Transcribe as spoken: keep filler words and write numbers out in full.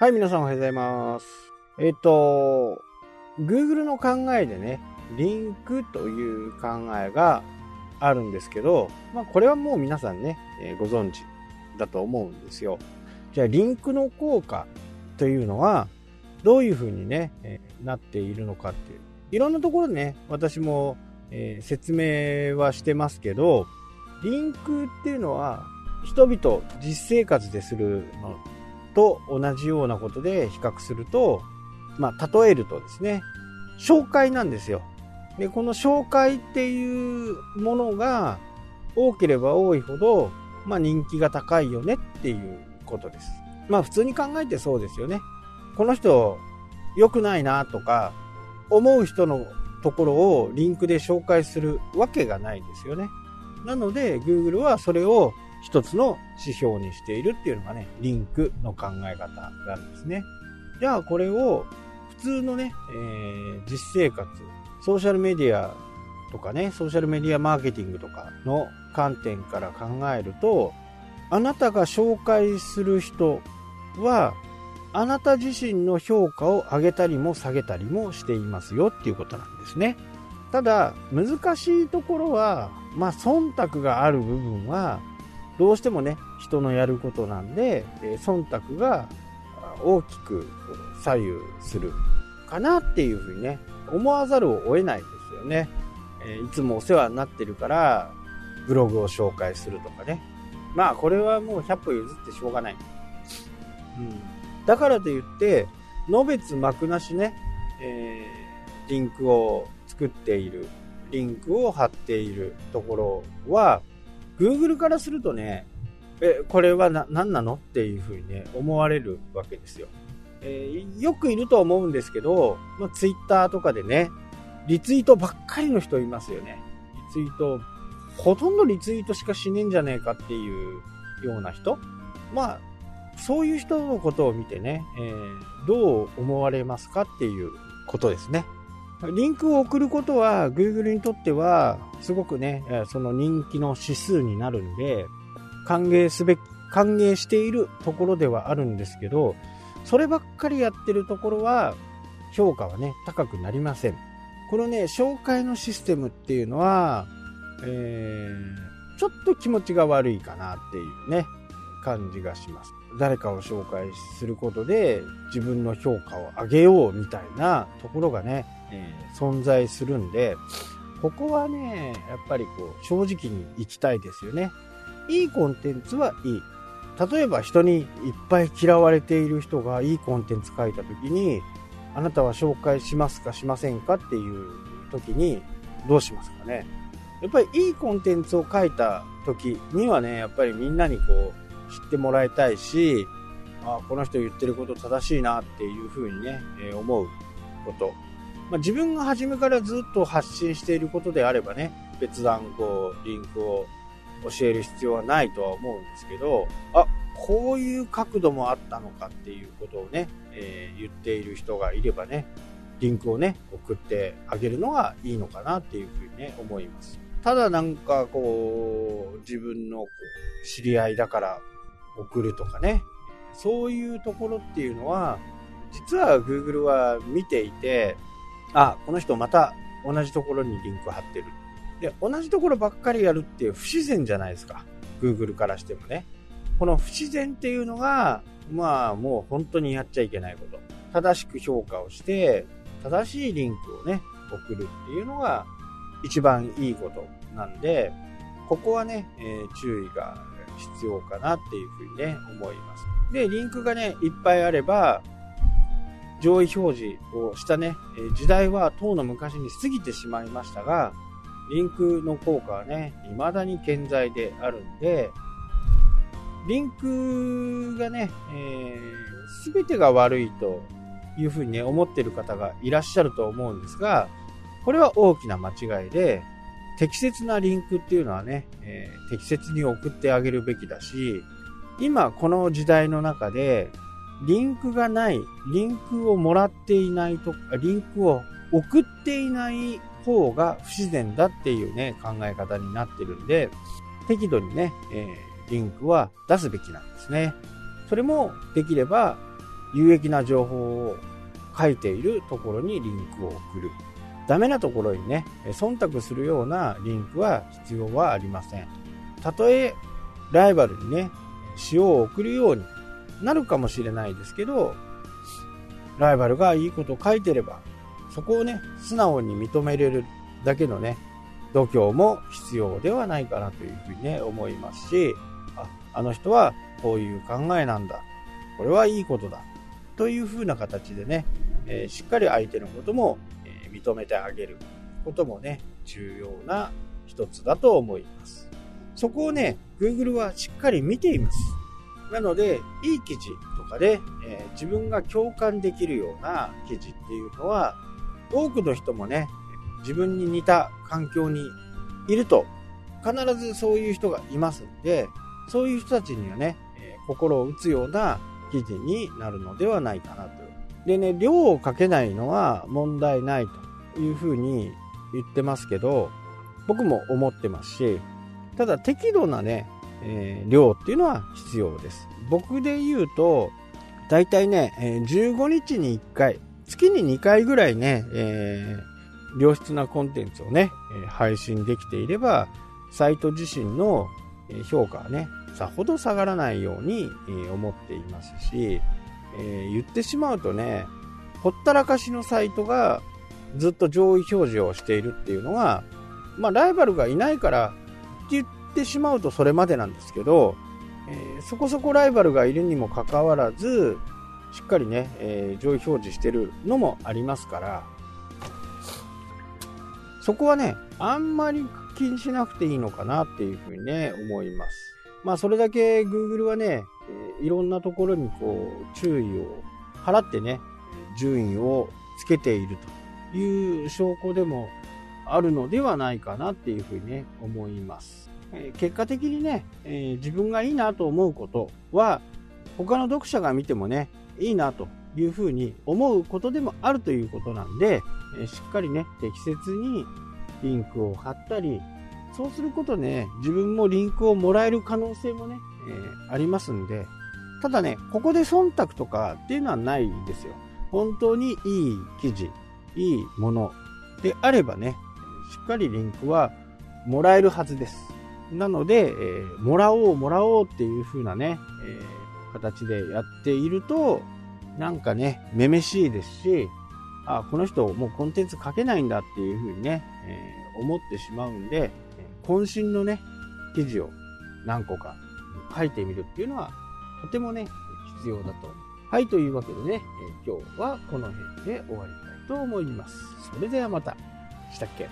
はい、皆さんおはようございます。えっと、Google の考えでね、リンクという考えがあるんですけど、まあこれはもう皆さんね、えー、ご存知だと思うんですよ。じゃあリンクの効果というのはどういうふうにね、えー、なっているのかっていう、いろんなところでね、私も、えー、説明はしてますけど、リンクっていうのは人々実生活でするのと同じようなことで比較すると、まあ、例えるとですね、紹介なんですよ。で、この紹介っていうものが多ければ多いほど、まあ、人気が高いよねっていうことです。まあ普通に考えてそうですよね。この人良くないなとか思う人のところをリンクで紹介するわけがないですよね。なので Google はそれを一つの指標にしているっていうのがね、リンクの考え方なんですね。じゃあこれを普通のね、えー、実生活、ソーシャルメディアとかね、ソーシャルメディアマーケティングとかの観点から考えると、あなたが紹介する人はあなた自身の評価を上げたりも下げたりもしていますよっていうことなんですね。ただ難しいところは、まあ忖度がある部分はどうしてもね、人のやることなんで、忖度が大きく左右するかなっていうふうにね、思わざるを得ないですよね。いつもお世話になってるからブログを紹介するとかね、まあこれはもうひゃく歩譲ってしょうがない、うん、だからといってのべつ幕なしね、えー、リンクを作っている、リンクを貼っているところは Google からするとね、えこれはな何なのっていうふうにね、思われるわけですよ、えー、よくいると思うんですけど、まあ、Twitter とかでね、リツイートばっかりの人いますよね。リツイートほとんどリツイートしかしねえんじゃねえかっていうような人、まあそういう人のことを見てね、えー、どう思われますかっていうことですね。リンクを送ることは Google にとってはすごくね、その人気の指数になるんで歓迎すべき、歓迎しているところではあるんですけど、そればっかりやってるところは評価はね、高くなりません。このね、紹介のシステムっていうのはえー、ちょっと気持ちが悪いかなっていうね、感じがします。誰かを紹介することで自分の評価を上げようみたいなところがね、えー、存在するんで、ここはねやっぱりこう正直にいきたいですよね。いいコンテンツはいい、例えば人にいっぱい嫌われている人がいいコンテンツ書いた時に、あなたは紹介しますかしませんかっていう時にどうしますかね。やっぱりいいコンテンツを書いた時にはね、やっぱりみんなにこう知ってもらいたいし、あ、この人言ってること正しいなっていうふうにね、えー、思うこと、まあ、自分が初めからずっと発信していることであればね、別段こうリンクを教える必要はないとは思うんですけど、あ、こういう角度もあったのかっていうことをね、えー、言っている人がいればね、リンクをね送ってあげるのがいいのかなっていうふうにね、思います。ただなんかこう自分の知り合いだから送るとかね、そういうところっていうのは実は Google は見ていて、あ、この人また同じところにリンク貼ってる、で同じところばっかりやるっていう不自然じゃないですか、 Google からしてもね。この不自然っていうのが、まあもう本当にやっちゃいけないこと、正しく評価をして正しいリンクをね送るっていうのが一番いいことなんで、ここはね、えー、注意が必要かなっていうふうにね、思います。でリンクがねいっぱいあれば上位表示をしたね、時代はとうの昔に過ぎてしまいましたが、リンクの効果はね未だに健在であるんで、リンクがね、えー、全てが悪いというふうにね、思っている方がいらっしゃると思うんですが、これは大きな間違いで、適切なリンクっていうのはね、えー、適切に送ってあげるべきだし、今この時代の中でリンクがない、リンクをもらっていないと、リンクを送っていない方が不自然だっていうね、考え方になってるんで、適度にね、えー、リンクは出すべきなんですね。それもできれば有益な情報を書いているところにリンクを送る。ダメなところにね、忖度するようなリンクは必要はありません。たとえライバルにね、塩を送るようになるかもしれないですけど、ライバルがいいことを書いてれば、そこをね、素直に認めれるだけのね、度胸も必要ではないかなというふうにね、思いますし、あ、あの人はこういう考えなんだ、これはいいことだ、というふうな形でね、えー、しっかり相手のことも認めてあげることもね、重要な一つだと思います。そこをね、 Google はしっかり見ています。なので、いい記事とかで、えー、自分が共感できるような記事っていうのは、多くの人もね、自分に似た環境にいると必ずそういう人がいますので、そういう人たちにはね、えー、心を打つような記事になるのではないかなと。でね、量をかけないのは問題ないというふうに言ってますけど、僕も思ってますし、ただ適度なね、えー、量っていうのは必要です。僕で言うと、だいたいね、じゅうごにちにいっかい、月ににかいぐらいね、えー、良質なコンテンツをね、配信できていれば、サイト自身の評価はね、さほど下がらないように思っていますし、えー、言ってしまうとね、ほったらかしのサイトがずっと上位表示をしているっていうのは、まあライバルがいないからって言ってしまうとそれまでなんですけど、えー、そこそこライバルがいるにもかかわらず、しっかりね、えー、上位表示してるのもありますから、そこはね、あんまり気にしなくていいのかなっていうふうにね、思います。まあそれだけ Google はね、いろんなところにこう注意を払ってね、順位をつけているという証拠でもあるのではないかなっていうふうにね、思います。結果的にね、自分がいいなと思うことは、他の読者が見てもね、いいなというふうに思うことでもあるということなんで、しっかりね、適切にリンクを貼ったり、そうすることね、自分もリンクをもらえる可能性もね、えー、ありますんで。ただね、ここで忖度とかっていうのはないですよ。本当にいい記事、いいものであればね、しっかりリンクはもらえるはずです。なので、えー、もらおうもらおうっていう風なね、えー、形でやっていると、なんかね、めめしいですし、あ、この人もうコンテンツ書けないんだっていう風にね、えー、思ってしまうんで、渾身のね、記事を何個か書いてみるっていうのはとてもね、必要だと。はい、というわけでね、今日はこの辺で終わりたいと思います。それではまた。したっけ？